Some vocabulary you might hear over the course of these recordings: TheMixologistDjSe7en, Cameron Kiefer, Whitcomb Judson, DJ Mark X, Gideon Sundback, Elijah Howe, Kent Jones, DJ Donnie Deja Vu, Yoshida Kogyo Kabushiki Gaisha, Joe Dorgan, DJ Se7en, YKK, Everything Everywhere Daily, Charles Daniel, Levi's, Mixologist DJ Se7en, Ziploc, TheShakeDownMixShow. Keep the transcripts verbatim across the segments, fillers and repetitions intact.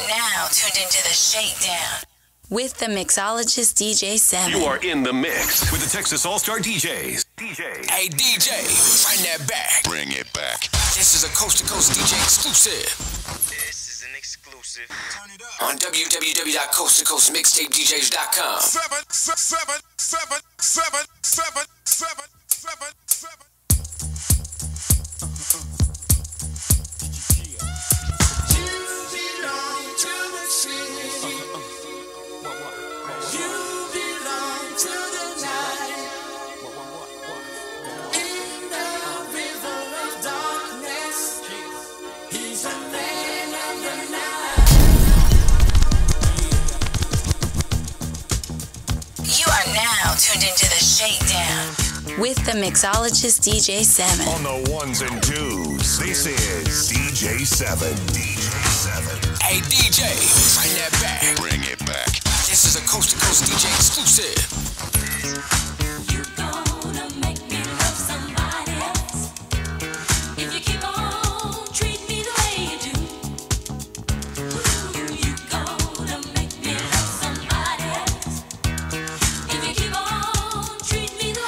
are now tuned into the Shakedown with the Mixologist D J seven. You are in the mix with the Texas All-Star D Js. D J. Hey, D J, bring that back. Bring it back. This is a coast-to-coast D J exclusive. This is an exclusive. Turn it up. On w w w dot coast to coast mixtape d js dot com. Seven, seven, seven, seven, seven, seven, seven, seven. Tuned into the Shakedown with the Mixologist D J seven. On the ones and twos, this is D J seven. D J seven. Hey D J, bring that back. Bring it back. This is a coast to coast D J exclusive.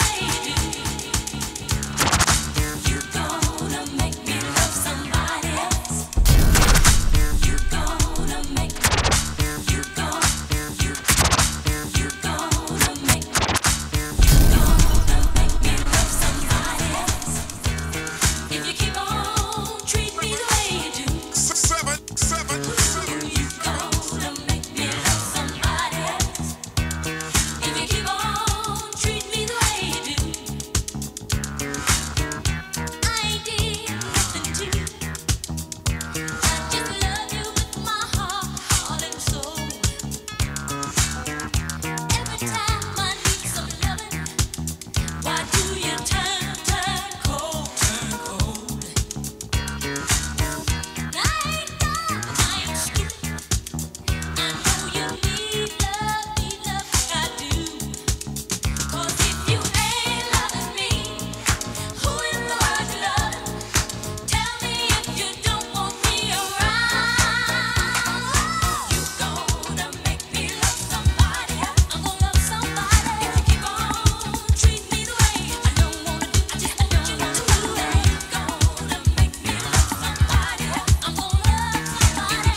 With the Mixologist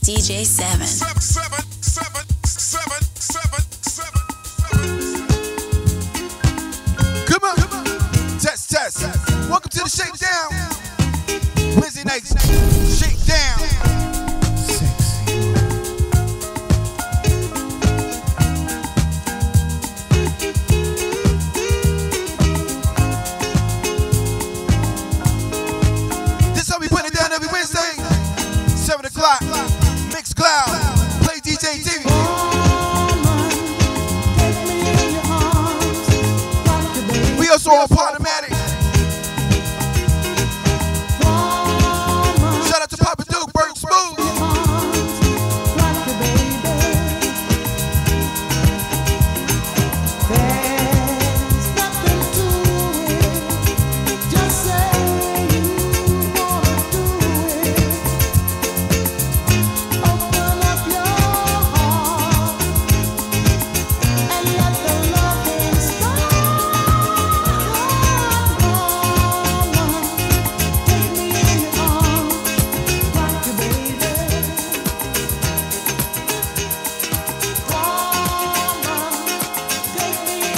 D J seven. seven,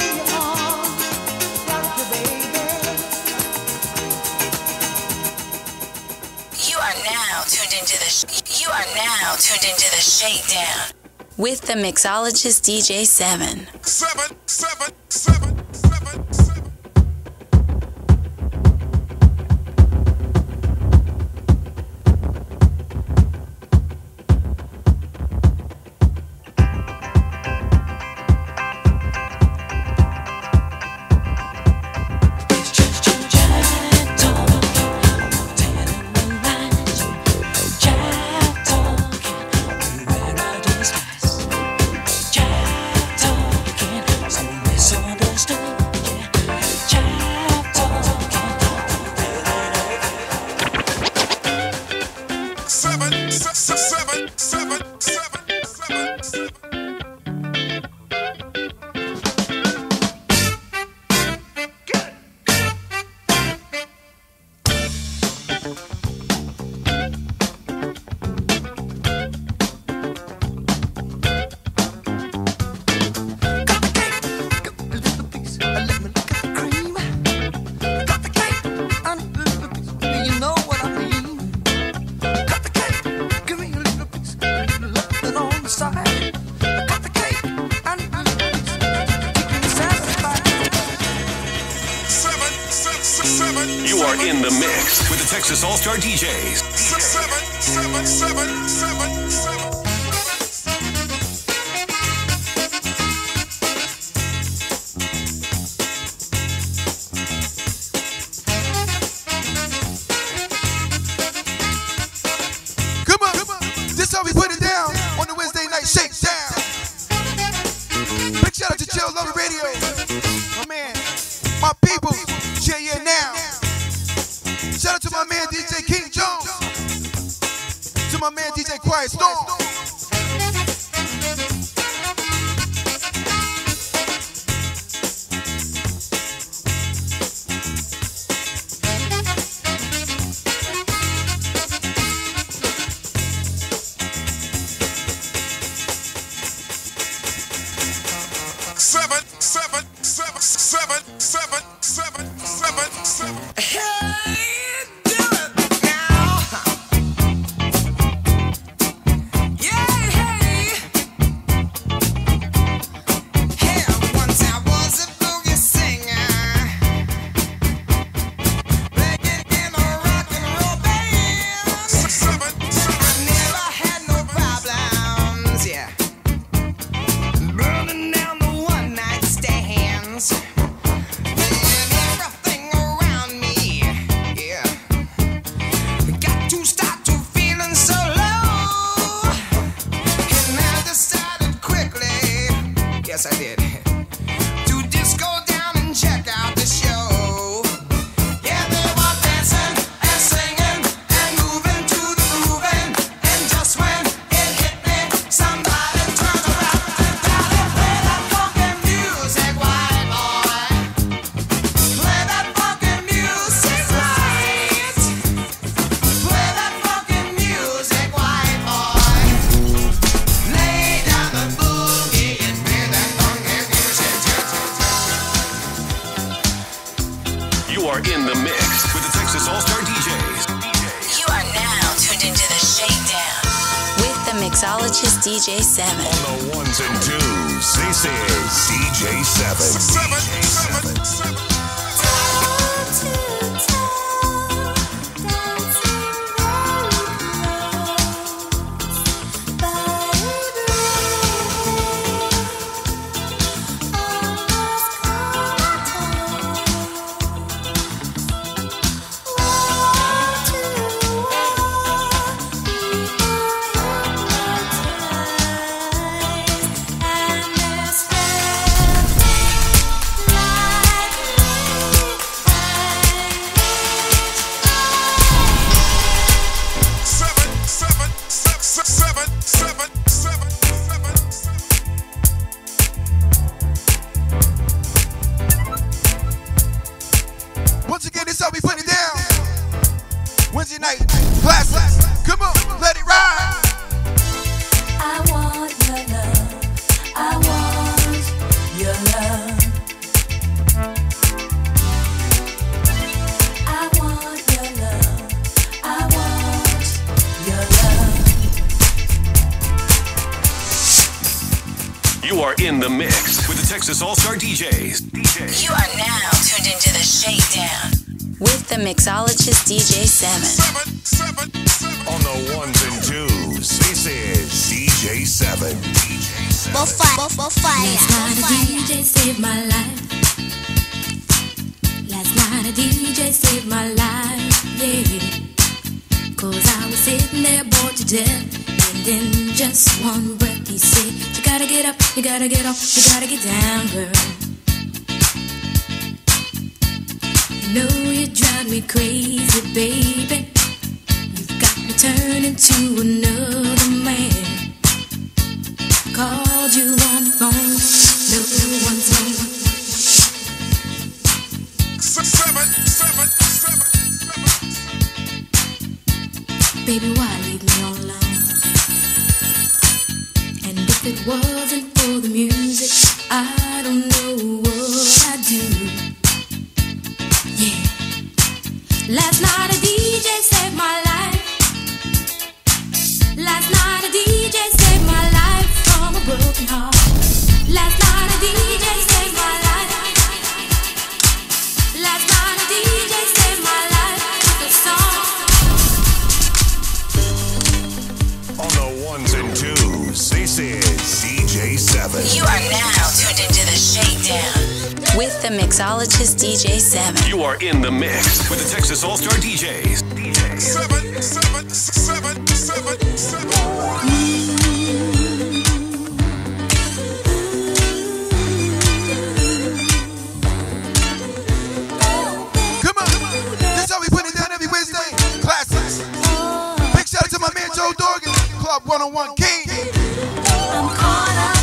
seven. With the Mixologist D J seven. seven, seven, seven. are in the mix with the Texas All-Star D Js. Seven, seven, seven, seven, seven. Mixologist D J seven. On the ones and twos, this is D J seven. seven, seven, seven. In the mix with the Texas All-Star D Js. D Js. You are now tuned into the Shakedown with the mixologist D J seven. seven, seven, seven. On the ones and twos, this is D J seven. D J seven. Bo fire, bo bo fire. Last night a D J saved my life. Last night a D J saved my life, yeah. Cause I was sitting there bored to death. And then just one breath he said, you gotta get up, you gotta get up, you gotta get down, girl. You know you drive me crazy, baby. You've got me turning to another man. Called you on the phone, no one's home. Seven, seven, seven, seven. Baby, why leave me all alone? If it wasn't for the music, I don't know what I'd do. Yeah. Last night a D J saved my life. Last night a D J saved my life from a broken heart. Last night a D J saved my life. Last night a D J saved my life. jam with the mixologist D J seven. You are in the mix with the Texas All-Star D Js. D Js. Seven, seven, seven, seven, seven. Joe Dorgan, Club one oh one King. I'm caught up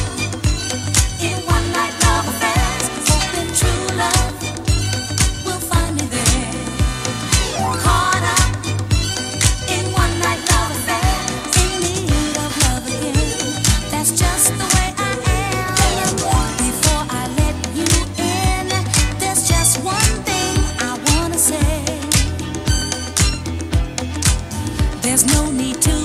in one night love affairs, hoping true love will find me there. Caught up in one night love affairs, in need of love again. That's just the way I am. Before I let you in, there's just one thing I wanna say. There's no need to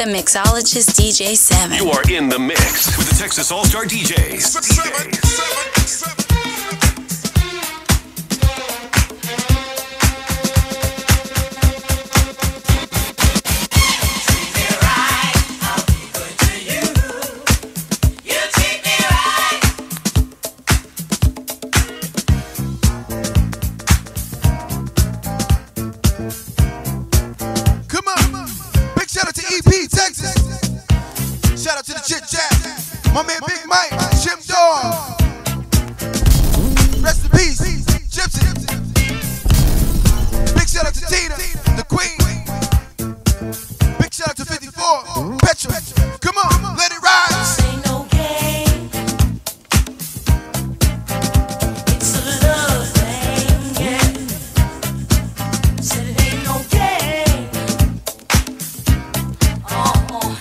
the mixologist D J seven. You are in the mix with the Texas All-Star D Js. Seven, D Js. Seven, seven. My man Big Mike, Jim Dog. Rest in peace, Gypsy. Big shout out to Tina, the Queen. Big shout out to fifty-four, Petra. Come on, let it rise. Ain't no game. It's a love thing, yeah. Said it ain't no game. Oh, oh.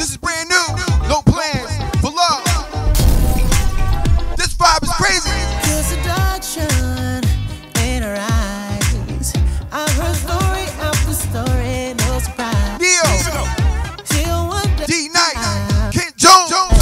Surprise. Neo, D-Night, Kent Jones, Jones.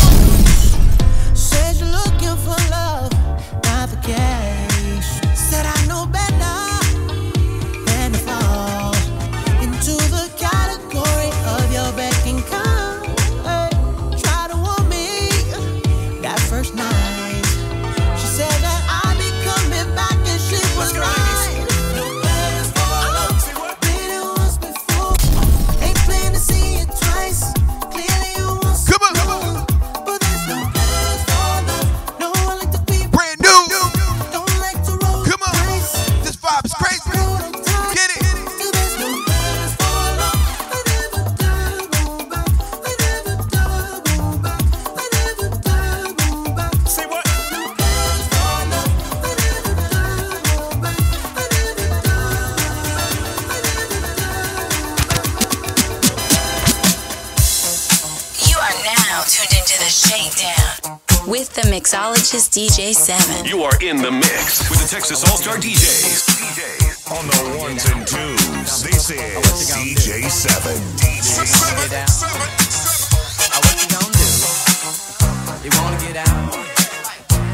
Mixologist D J Se seven. You are in the mix with the Texas All-Star D Js. On the ones and twos, this is D J Se seven. I what you gonna do? You wanna get out?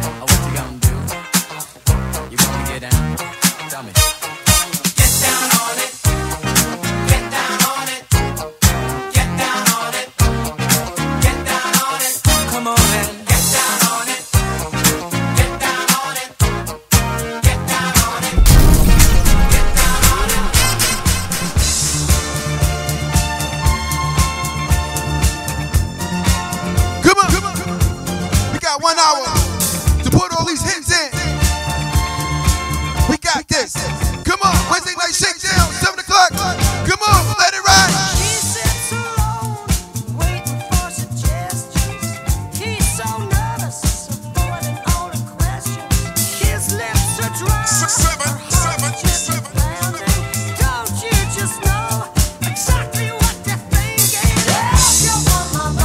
I what you gonna do? You wanna get down? Tell me. Get down on it. Get down on it. Get down on it. Get down on it. Come on man. Get down on it. Get down on it. Get down on it. Get down on it. Come on, come on, come on. We got one hour to put all these hits in. We got this. Come on, Wednesday night shakedown, seven o'clock. Come on, let it ride. She sits alone, waiting for suggestions. He's so nervous, avoiding all the questions. His lips are dry. Six, seven, seven, seven, seven. Dancing,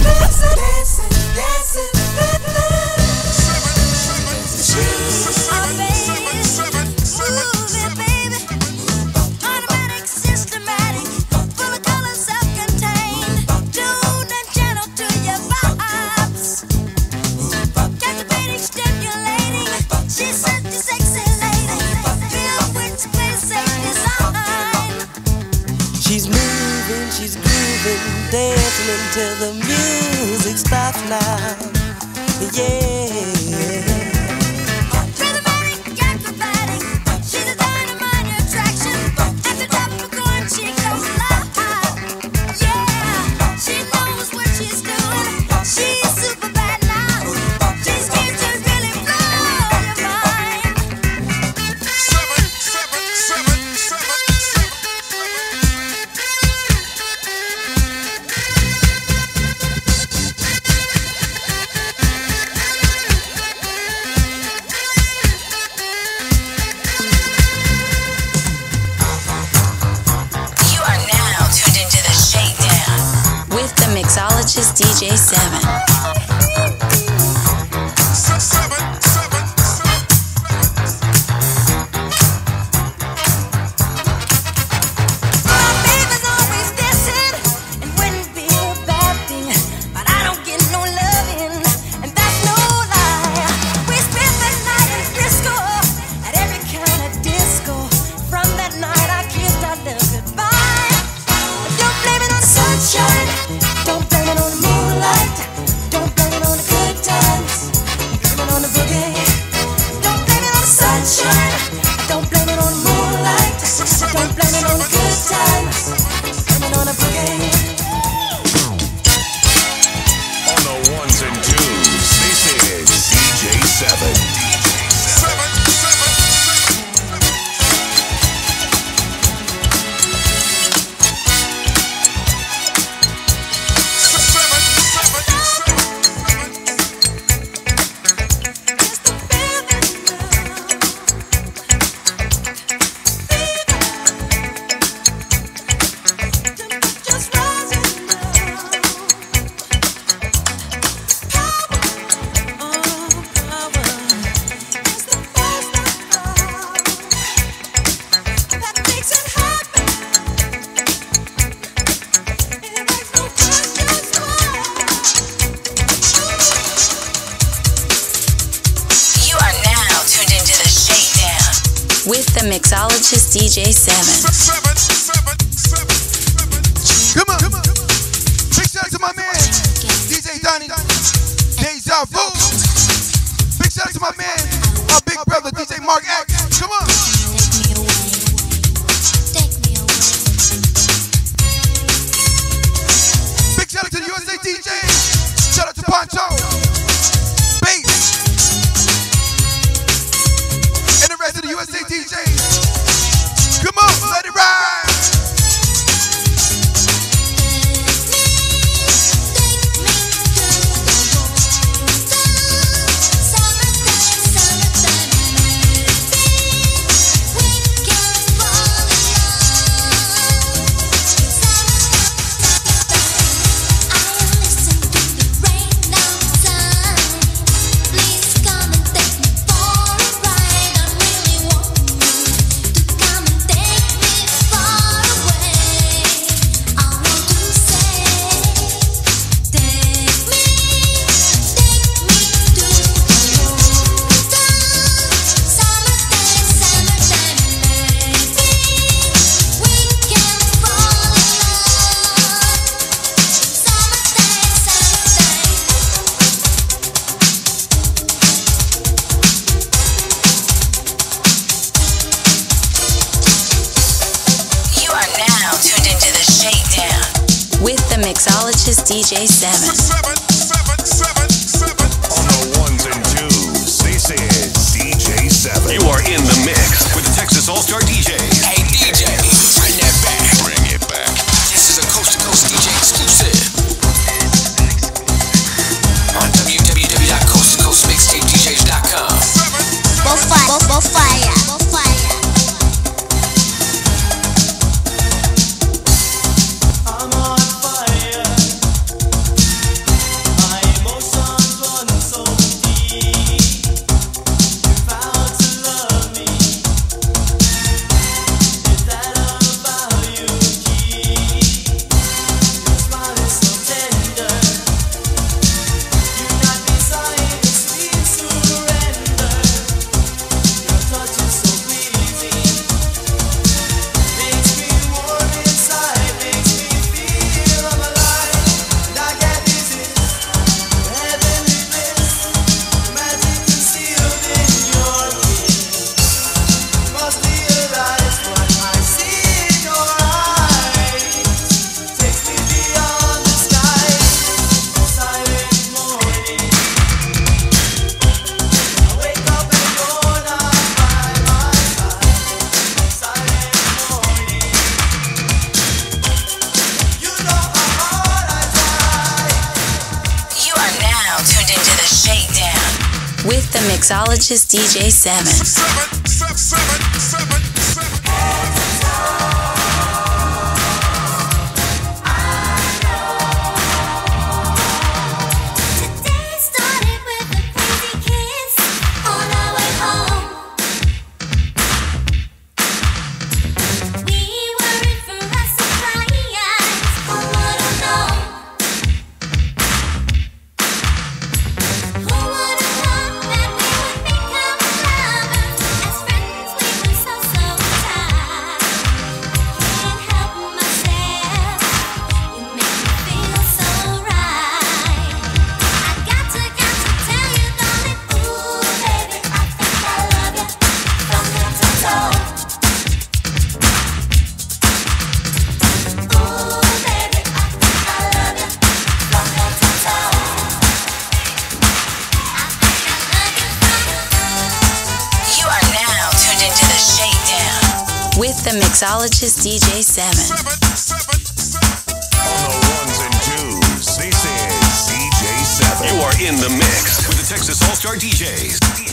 dancing, dancing, dancing, dancing, dancing. until the music stops now. Yeah. Mixologist D J Seven. The mixologist D J Se7en. Come on, come on. Big shout out to my man, D J Donnie Deja Vu. Big shout out to my man, my big brother, D J Mark X. Come on. Big shout out to the U S A D J. Shout out to Poncho. To the U S A D Js. Come on, let it ride. Mixologist D J Seven. On the ones and twos, this is D J Seven. You are in the mix with the Texas All-Star D J. Hey D J, bring that back. Bring it back. This is a coast-to-coast D J exclusive on w w w dot coast to coast mixtape d js dot com. Go fire, go, go fire, go fire. That now tuned into the shakedown with the mixologist D J Seven. Seven, seven, seven, seven. The mixologist D J Seven. Seven, seven, seven. On the ones and twos, this is D J Seven. You are in the mix with the Texas All-Star D Js. D Js. D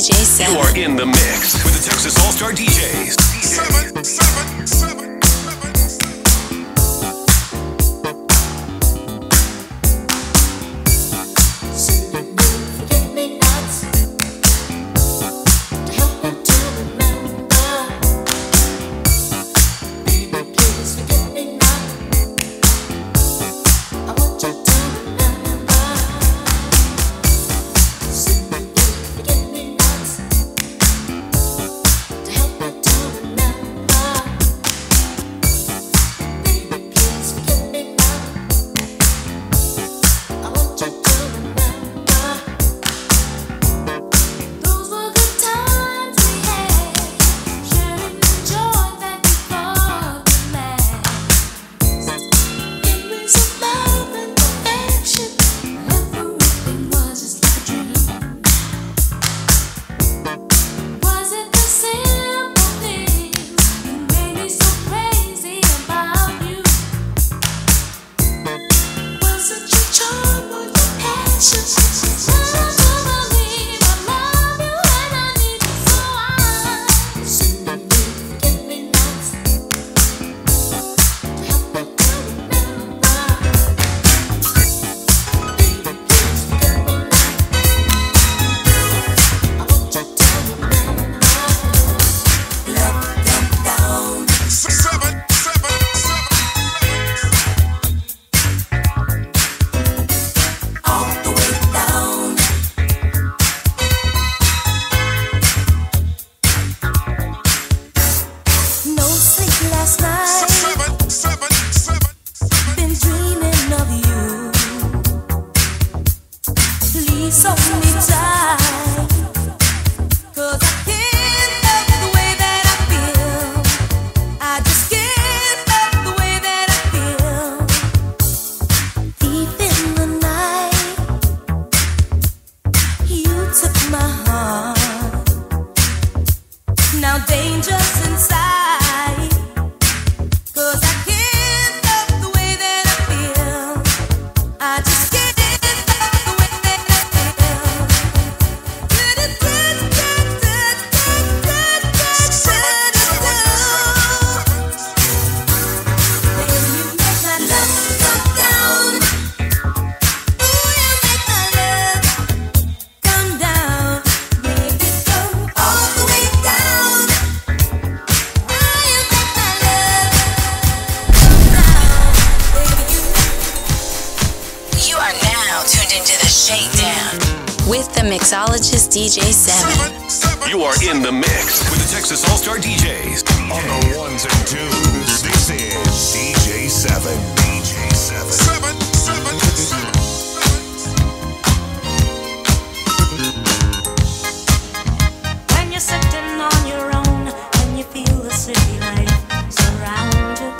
J Seven. You are in the mix with the Texas All-Star D Js. Seven, seven, seven. last night. Seven, seven, seven, seven. Been dreaming of you. Please hold me tight, 'cause I can't help the way that I feel. I just can't help the way that I feel. Deep in the night, you took my heart. Now danger's inside. Mixologist D J seven. You are in the mix with the Texas All-Star D Js. On the ones and twos, this is D J seven. D J seven. Seven, seven, seven. When you're sitting on your own and you feel the city life surround you.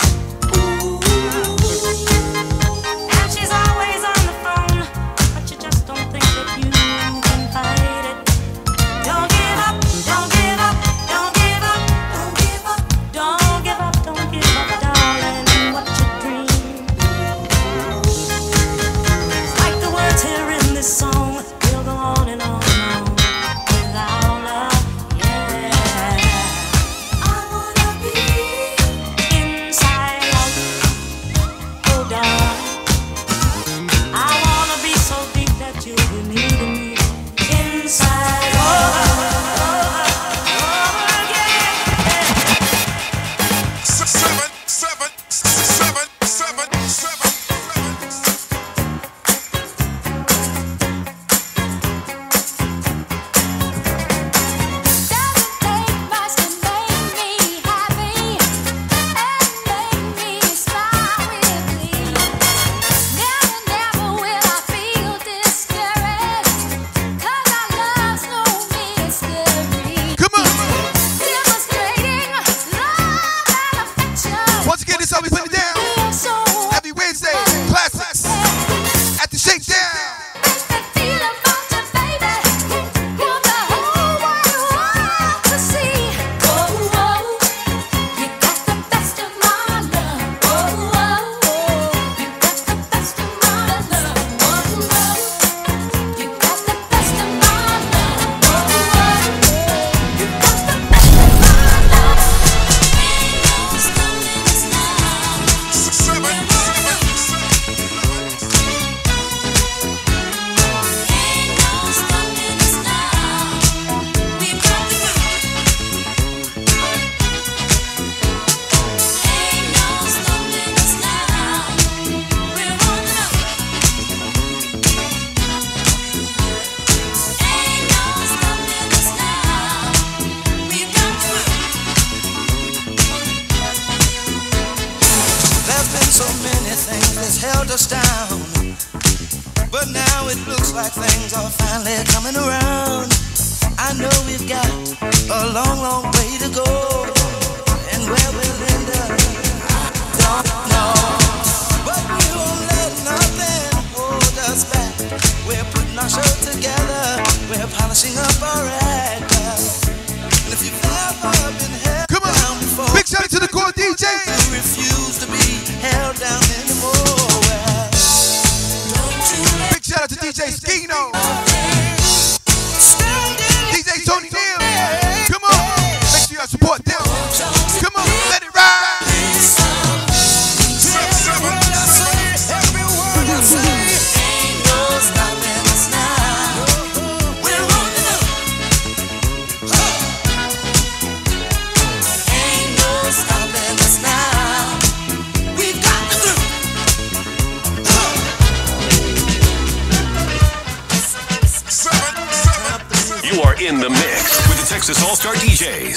Texas All-Star D Js. D Js.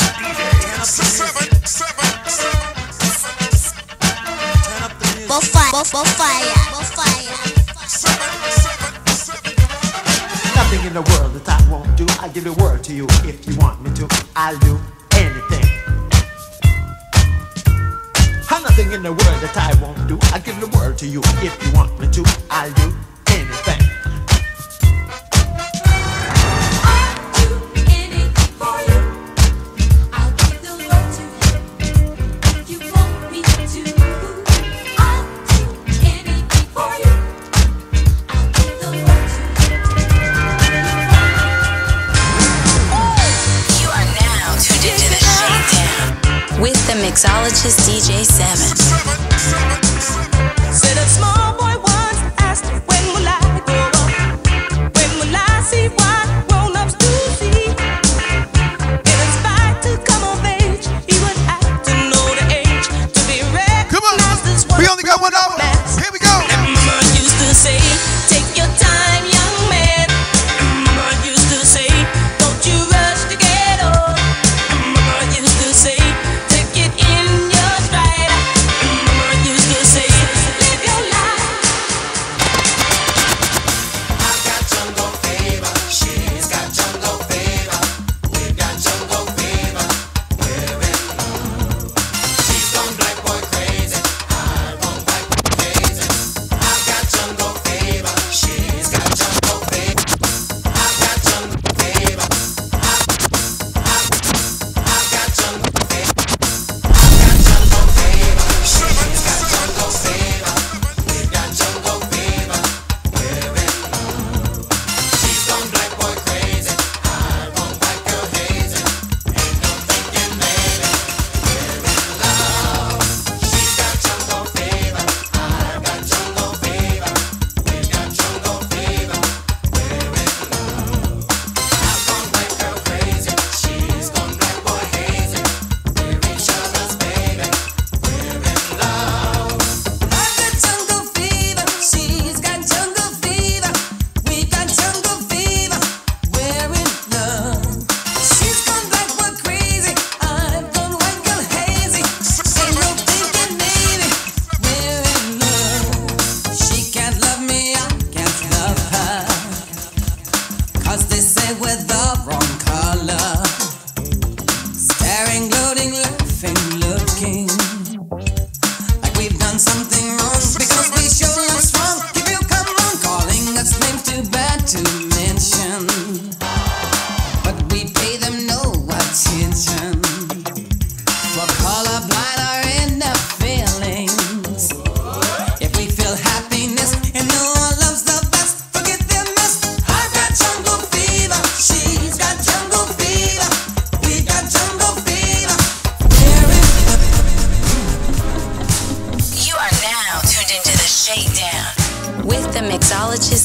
Seven, seven, seven, seven. Nothing in the world that I won't do. I'll give the world to you if you want me to. I'll do anything. Nothing in the world that I won't do. I'll give the world to you if you want me to. I'll do anything. With the mixologist D J Se7en. Said a small boy once asked, when will I grow up? When will I see what grown-ups do see? If it's fine to come of age, he would have to know the age to be recognized. Come on, as one we only got one hour. Here we go. And Mama used to say, take your time, young man. And Mama used to say, don't you rush to get old. And Mama used to say,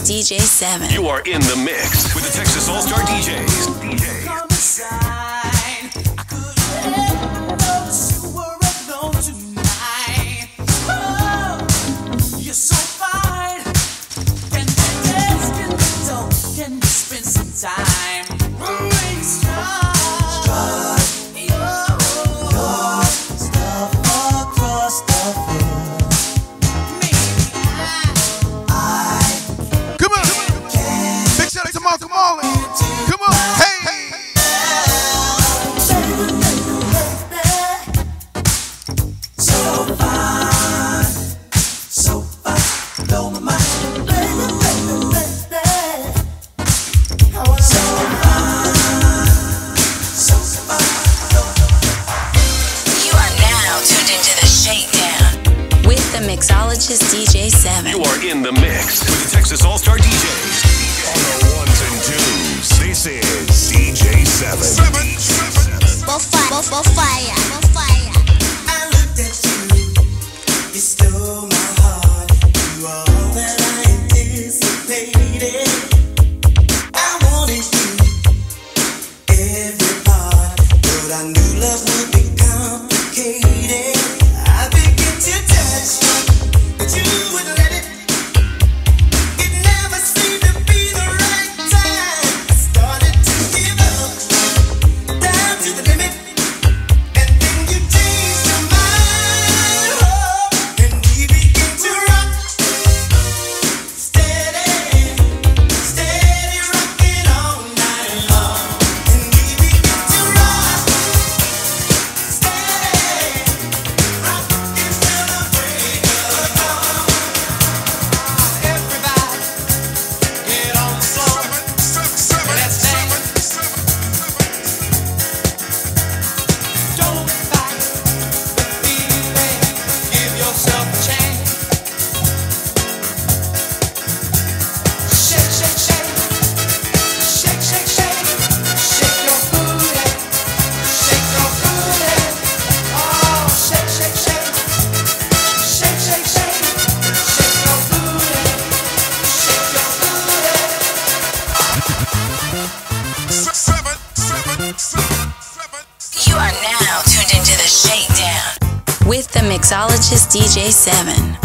D J Se7en. You are in the mix with the Texas All-Star D Js. D J Se7en. You are in the mix with the Texas All-Star D Js. On the ones and twos, this is D J Se7en. Seven, seven, seven. Bo fire, bo, bo fire, bo fire. I looked at you, you stole my heart. You are all that I anticipated. I wanted you, every part, but I knew love would be complicated. I began to touch you. But you would let it, it never seemed to be the right time. I started to give up, down to the limit, and then you changed your mind, oh, and we began to rock. the Mixologist D J Se seven en.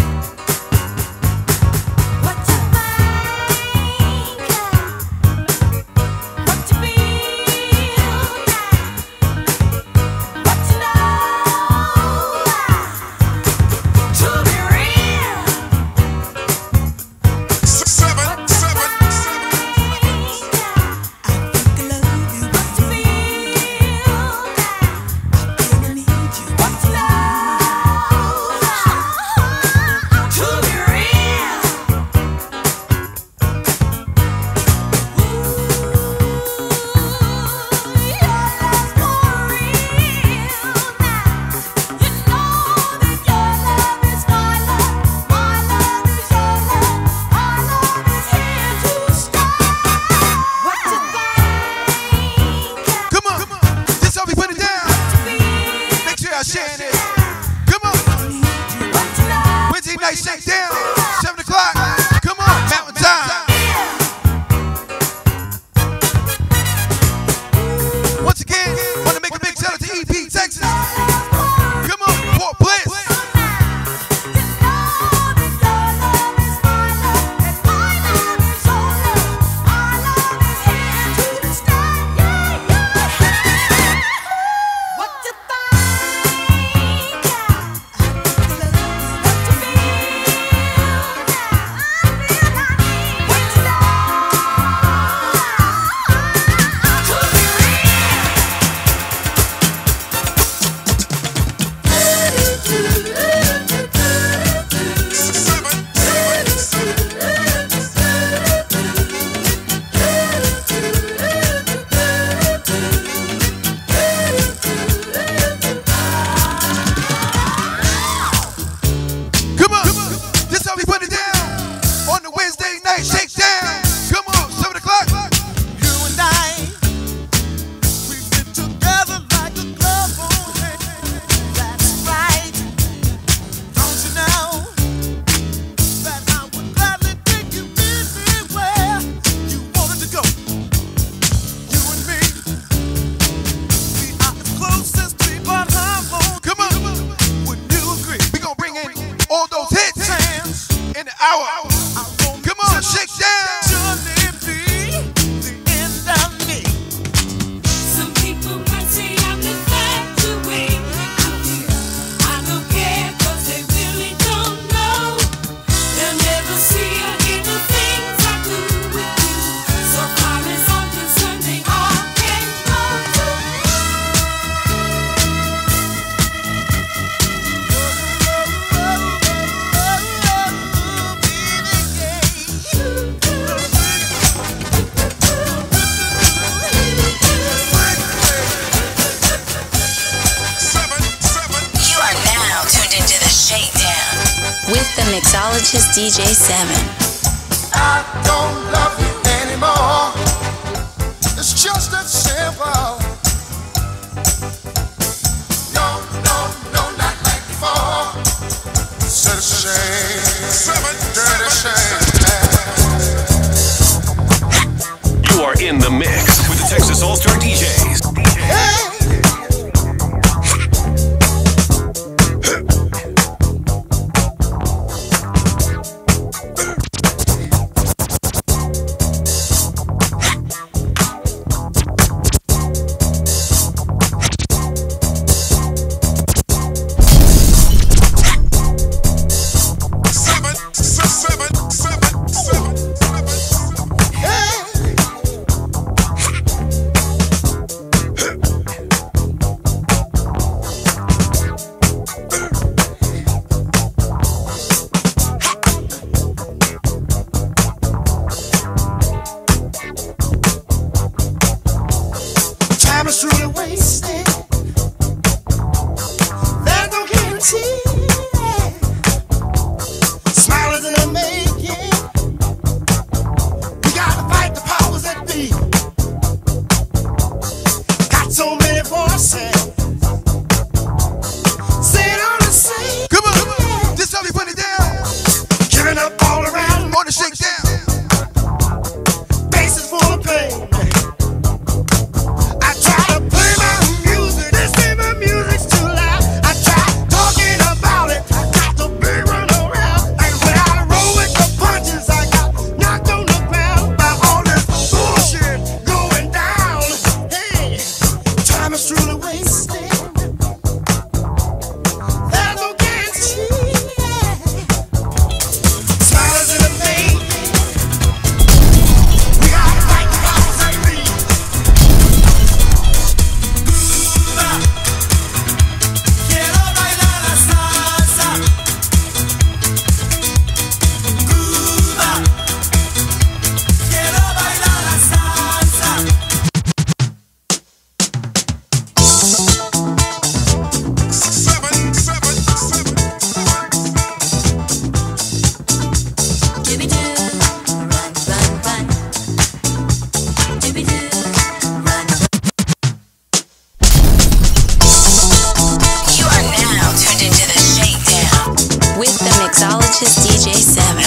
Mixologist D J Se seven en. I don't love you anymore. It's just that simple. No, no, no, not like before. It's a shame. Seven, dirty shame. You are in the mix with the Texas All-Star D Js. D Js. Hey.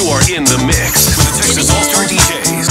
You are in the mix with the Texas All-Star D Js.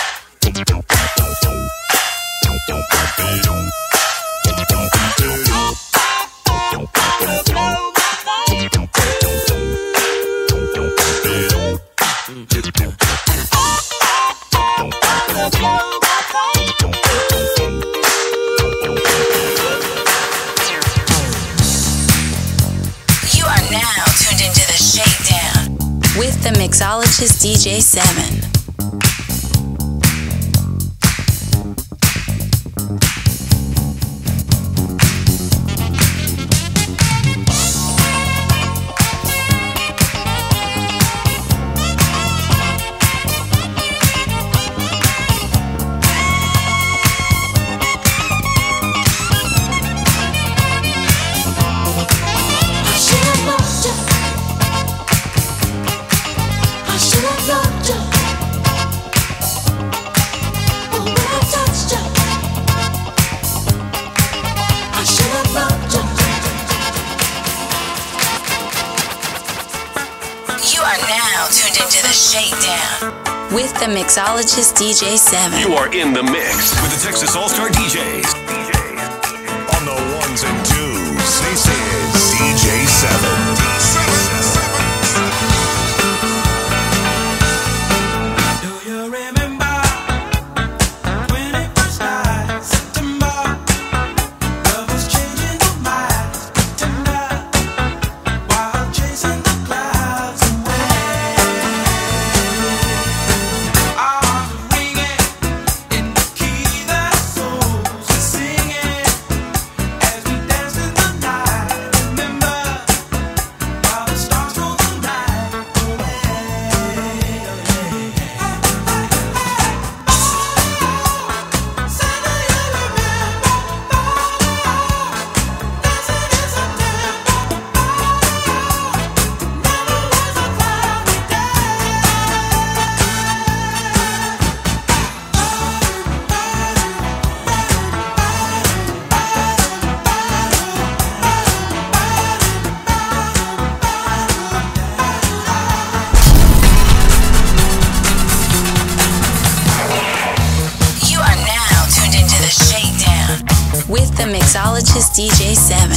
Mixologist D J Se seven en. With the mixologist D J Se seven en. You are in the mix with the Texas All-Star D Js. D Js. On the ones and twos, this is D J Se seven en. is D J Se seven.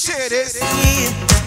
Share this.